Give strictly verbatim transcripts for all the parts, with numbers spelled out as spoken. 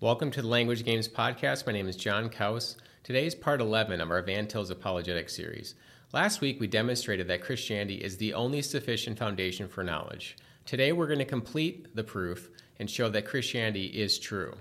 Welcome to the Language Games podcast. My name is John Kaus. Today is part eleven of our Van Til's apologetic series. Last week, we demonstrated that Christianity is the only sufficient foundation for knowledge. Today, we're going to complete the proof and show that Christianity is true.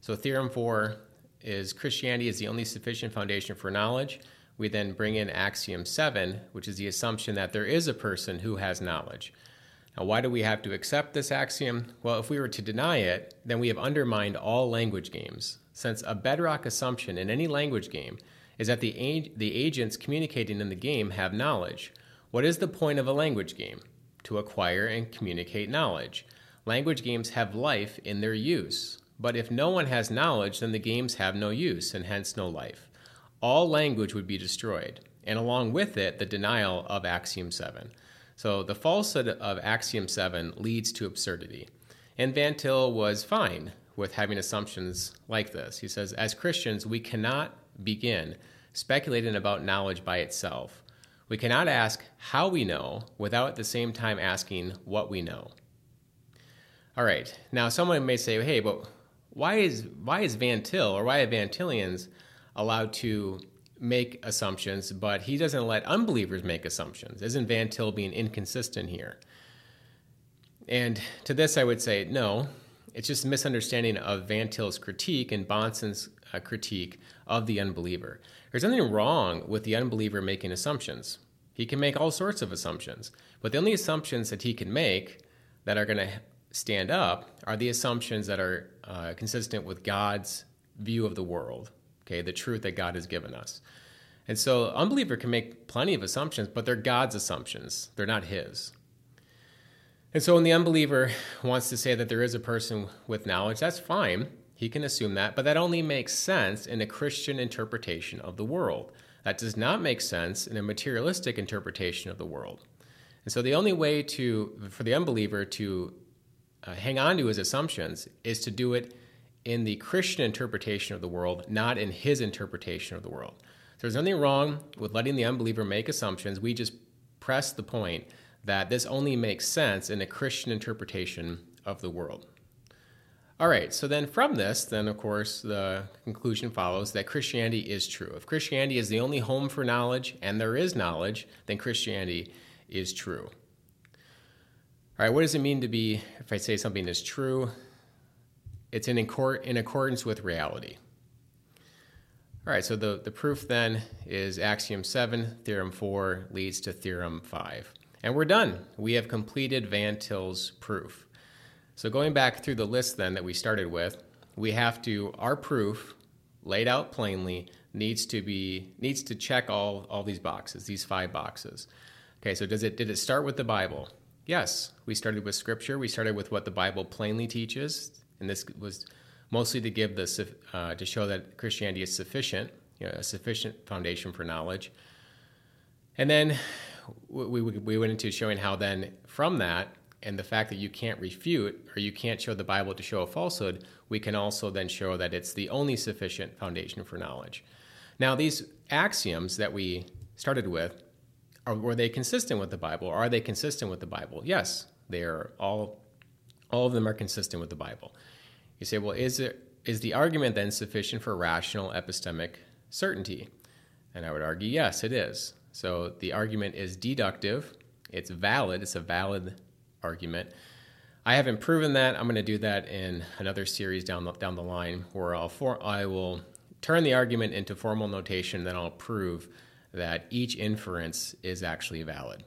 So theorem four is Christianity is the only sufficient foundation for knowledge. We then bring in axiom seven, which is the assumption that there is a person who has knowledge. Now, why do we have to accept this axiom? Well, if we were to deny it, then we have undermined all language games, since a bedrock assumption in any language game is that the ag- the agents communicating in the game have knowledge. What is the point of a language game? To acquire and communicate knowledge. Language games have life in their use, but if no one has knowledge, then the games have no use and hence no life. All language would be destroyed, and along with it, the denial of axiom seven. So the falsehood of axiom seven leads to absurdity. And Van Til was fine with having assumptions like this. He says, as Christians, we cannot begin speculating about knowledge by itself. We cannot ask how we know without at the same time asking what we know. All right. Now, someone may say, hey, but why is why is Van Til or why are Vantillians allowed to make assumptions, but he doesn't let unbelievers make assumptions? Isn't Van Til being inconsistent here? And to this I would say, no, it's just a misunderstanding of Van Til's critique and Bonson's uh, critique of the unbeliever. There's nothing wrong with the unbeliever making assumptions. He can make all sorts of assumptions, but the only assumptions that he can make that are going to stand up are the assumptions that are uh, consistent with God's view of the world. Okay, the truth that God has given us. And so unbeliever can make plenty of assumptions, but they're God's assumptions. They're not his. And so when the unbeliever wants to say that there is a person with knowledge, that's fine. He can assume that, but that only makes sense in a Christian interpretation of the world. That does not make sense in a materialistic interpretation of the world. And so the only way to for the unbeliever to uh, hang on to his assumptions is to do it in the Christian interpretation of the world, not in his interpretation of the world. So there's nothing wrong with letting the unbeliever make assumptions. We just press the point that this only makes sense in a Christian interpretation of the world. All right, so then from this, then of course, the conclusion follows that Christianity is true. If Christianity is the only home for knowledge and there is knowledge, then Christianity is true. All right, what does it mean to be, if I say something is true? It's in, incor- in accordance with reality. All right, so the, the proof then is axiom seven, theorem four leads to theorem five. And we're done. We have completed Van Til's proof. So going back through the list then that we started with, we have to, our proof, laid out plainly, needs to be, needs to check all, all these boxes, these five boxes. Okay, so does it did it start with the Bible? Yes, we started with Scripture. We started with what the Bible plainly teaches. And this was mostly to give the uh, to show that Christianity is sufficient, you know, a sufficient foundation for knowledge. And then we we went into showing how then from that and the fact that you can't refute or you can't show the Bible to show a falsehood, we can also then show that it's the only sufficient foundation for knowledge. Now, these axioms that we started with, are, were they consistent with the Bible? Are they consistent with the Bible? Yes, they are all. All of them are consistent with the Bible. You say, well, is it is the argument then sufficient for rational epistemic certainty? And I would argue, yes, it is. So the argument is deductive. It's valid. It's a valid argument. I haven't proven that. I'm going to do that in another series down the, down the line where I'll for, I will turn the argument into formal notation, then I'll prove that each inference is actually valid.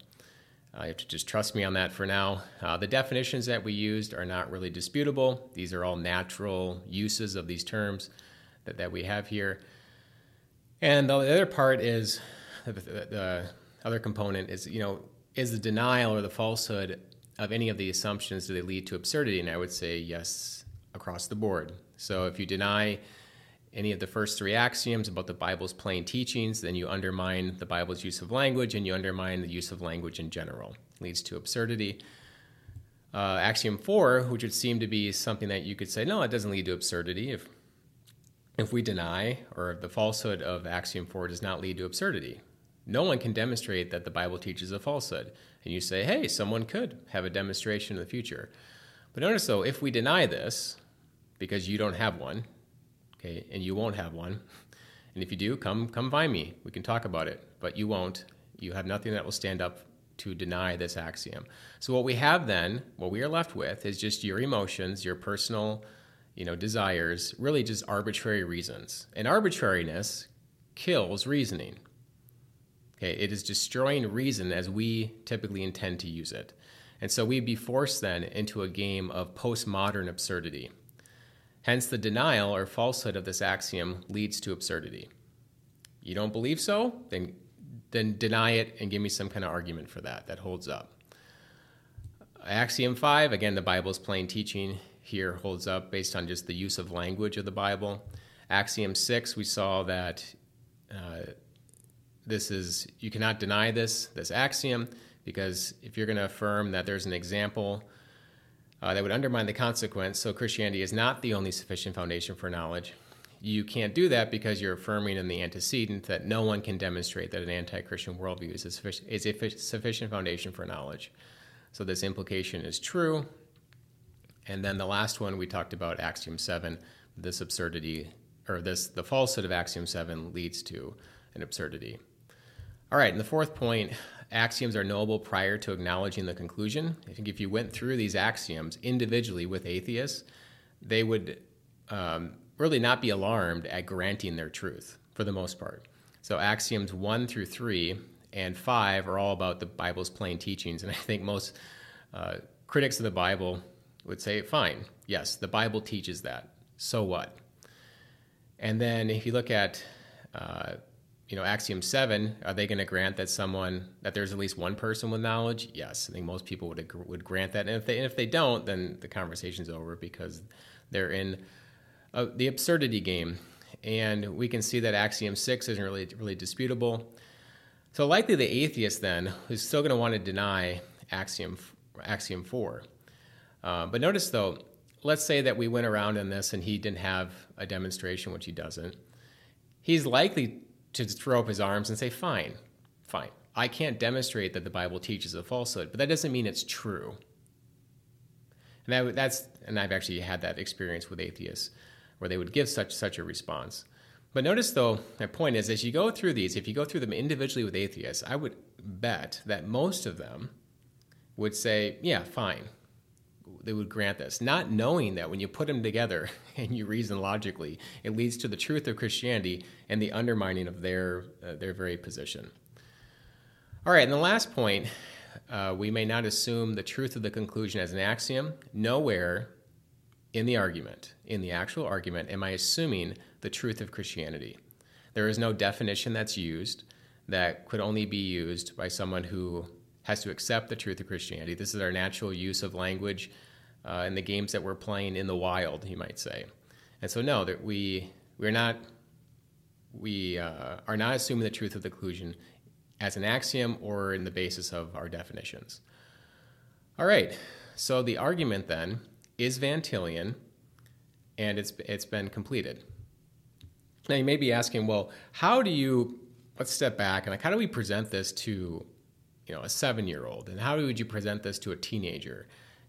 Uh, you have to just trust me on that for now. Uh, the definitions that we used are not really disputable. These are all natural uses of these terms that, that we have here. And the other part is, the, the other component is, you know, is the denial or the falsehood of any of the assumptions, do they lead to absurdity? And I would say yes, across the board. So if you deny any of the first three axioms about the Bible's plain teachings, then you undermine the Bible's use of language and you undermine the use of language in general. It leads to absurdity. Uh, axiom four, which would seem to be something that you could say, no, it doesn't lead to absurdity. If if we deny or the falsehood of axiom four does not lead to absurdity, no one can demonstrate that the Bible teaches a falsehood. And you say, hey, someone could have a demonstration in the future. But notice though, if we deny this, because you don't have one, okay, and you won't have one. And if you do, come come find me. We can talk about it, but you won't. You have nothing that will stand up to deny this axiom. So what we have then, what we are left with, is just your emotions, your personal, you know, desires, really just arbitrary reasons. And arbitrariness kills reasoning. Okay, it is destroying reason as we typically intend to use it. And so we'd be forced then into a game of postmodern absurdity. Hence, the denial or falsehood of this axiom leads to absurdity. You don't believe so? Then then deny it and give me some kind of argument for that that holds up. Axiom five, again, the Bible's plain teaching here holds up based on just the use of language of the Bible. Axiom six, we saw that uh, this is, you cannot deny this, this axiom, because if you're going to affirm that there's an example Uh, that would undermine the consequence, so Christianity is not the only sufficient foundation for knowledge. You can't do that because you're affirming in the antecedent that no one can demonstrate that an anti-Christian worldview is a sufficient, is a sufficient foundation for knowledge. So this implication is true. And then the last one we talked about, Axiom seven, this absurdity, or this the falsehood of Axiom seven leads to an absurdity. All right, and the fourth point, axioms are knowable prior to acknowledging the conclusion. I think if you went through these axioms individually with atheists, they would um, really not be alarmed at granting their truth for the most part. So axioms one through three and five are all about the Bible's plain teachings. And I think most uh, critics of the Bible would say, fine, yes, the Bible teaches that. So what? And then if you look at uh, You know, axiom seven, are they going to grant that someone, that there's at least one person with knowledge? Yes, I think most people would would grant that. And if they and if they don't, then the conversation's over because they're in uh, the absurdity game. And we can see that axiom six isn't really really disputable. So likely the atheist then is still going to want to deny axiom axiom four. Uh, but notice though, let's say that we went around in this and he didn't have a demonstration, which he doesn't. He's likely to throw up his arms and say, fine, fine. I can't demonstrate that the Bible teaches a falsehood, but that doesn't mean it's true. And that, that's and I've actually had that experience with atheists where they would give such such a response. But notice, though, my point is, as you go through these, if you go through them individually with atheists, I would bet that most of them would say, yeah, fine. They would grant this, not knowing that when you put them together and you reason logically, it leads to the truth of Christianity and the undermining of their uh, their very position. All right, and the last point, uh, we may not assume the truth of the conclusion as an axiom. Nowhere in the argument, in the actual argument, am I assuming the truth of Christianity. There is no definition that's used that could only be used by someone who has to accept the truth of Christianity. This is our natural use of language uh, in the games that we're playing in the wild, you might say. And so, no, that we we're not we uh, are not assuming the truth of the conclusion as an axiom or in the basis of our definitions. All right. So the argument then is Vantillian, and it's it's been completed. Now you may be asking, well, how do you? Let's step back and like, how do we present this to? You know, a seven-year-old, and how would you present this to a teenager,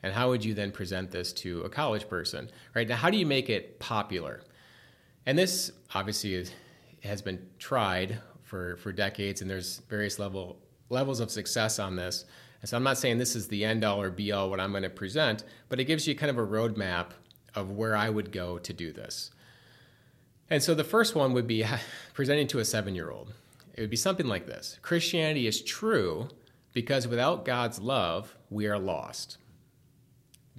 and how would you then present this to a college person, right? Now, how do you make it popular? And this obviously is, has been tried for, for decades, and there's various level levels of success on this. And so I'm not saying this is the end-all or be-all what I'm going to present, but it gives you kind of a roadmap of where I would go to do this. And so the first one would be presenting to a seven-year-old. It would be something like this. Christianity is true because without God's love, we are lost.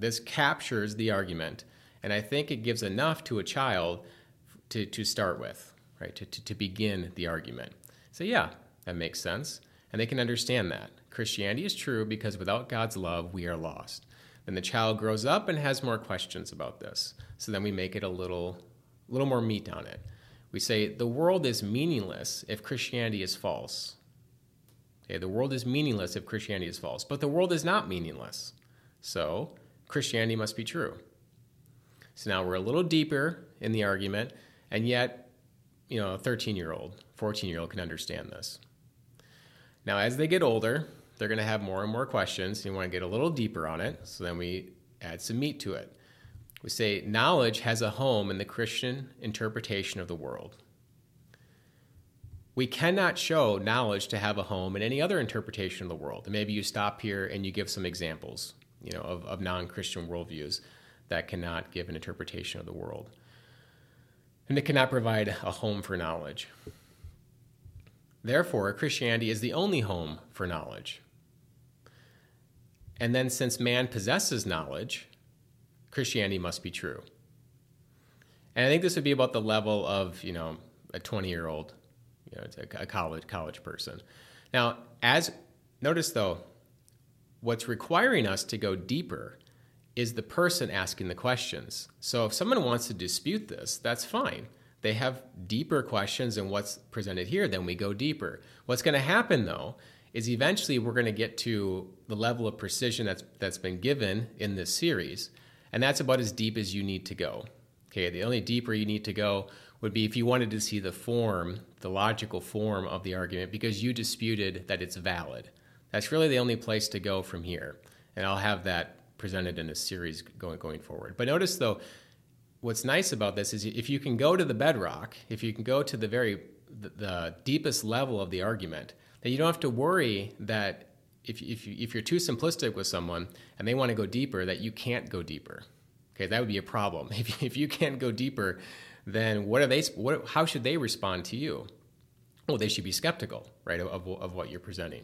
This captures the argument, and I think it gives enough to a child to, to start with, right? To, to, to begin the argument. So yeah, that makes sense, and they can understand that. Christianity is true because without God's love, we are lost. Then the child grows up and has more questions about this. So then we make it a little, little more meat on it. We say the world is meaningless if Christianity is false. Okay, the world is meaningless if Christianity is false, but the world is not meaningless. So Christianity must be true. So now we're a little deeper in the argument, and yet, you know, a thirteen-year-old, fourteen-year-old can understand this. Now, as they get older, they're going to have more and more questions. You want to get a little deeper on it, so then we add some meat to it. We say knowledge has a home in the Christian interpretation of the world. We cannot show knowledge to have a home in any other interpretation of the world. And maybe you stop here and you give some examples, you know, of, of non-Christian worldviews that cannot give an interpretation of the world. And it cannot provide a home for knowledge. Therefore, Christianity is the only home for knowledge. And then since man possesses knowledge, Christianity must be true. And I think this would be about the level of, you know, a twenty-year-old, you know, a college college person. Now, as notice though, what's requiring us to go deeper is the person asking the questions. So if someone wants to dispute this, that's fine. They have deeper questions than what's presented here, then we go deeper. What's going to happen though is eventually we're going to get to the level of precision that's that's been given in this series, and that's about as deep as you need to go. Okay, the only deeper you need to go would be if you wanted to see the form, the logical form of the argument, because you disputed that it's valid. That's really the only place to go from here. And I'll have that presented in a series going going forward. But notice, though, what's nice about this is if you can go to the bedrock, if you can go to the very the, the deepest level of the argument, then you don't have to worry that if if, you, if you're too simplistic with someone and they want to go deeper, that you can't go deeper. Okay, that would be a problem. If if you can't go deeper, then what are they? What? How should they respond to you? Well, they should be skeptical, right, of of what you're presenting.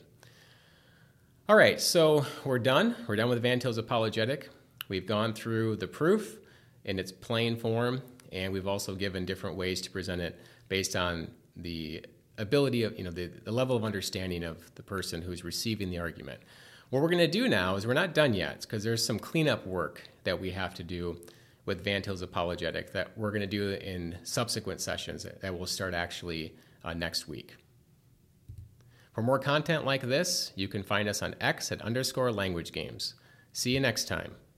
All right, so we're done. We're done with Van Til's apologetic. We've gone through the proof in its plain form, and we've also given different ways to present it based on the ability of, you know, the, the level of understanding of the person who's receiving the argument. What we're going to do now is we're not done yet because there's some cleanup work that we have to do with Van Til's apologetic that we're going to do in subsequent sessions that will start actually uh, next week. For more content like this, you can find us on X at underscore language games. See you next time.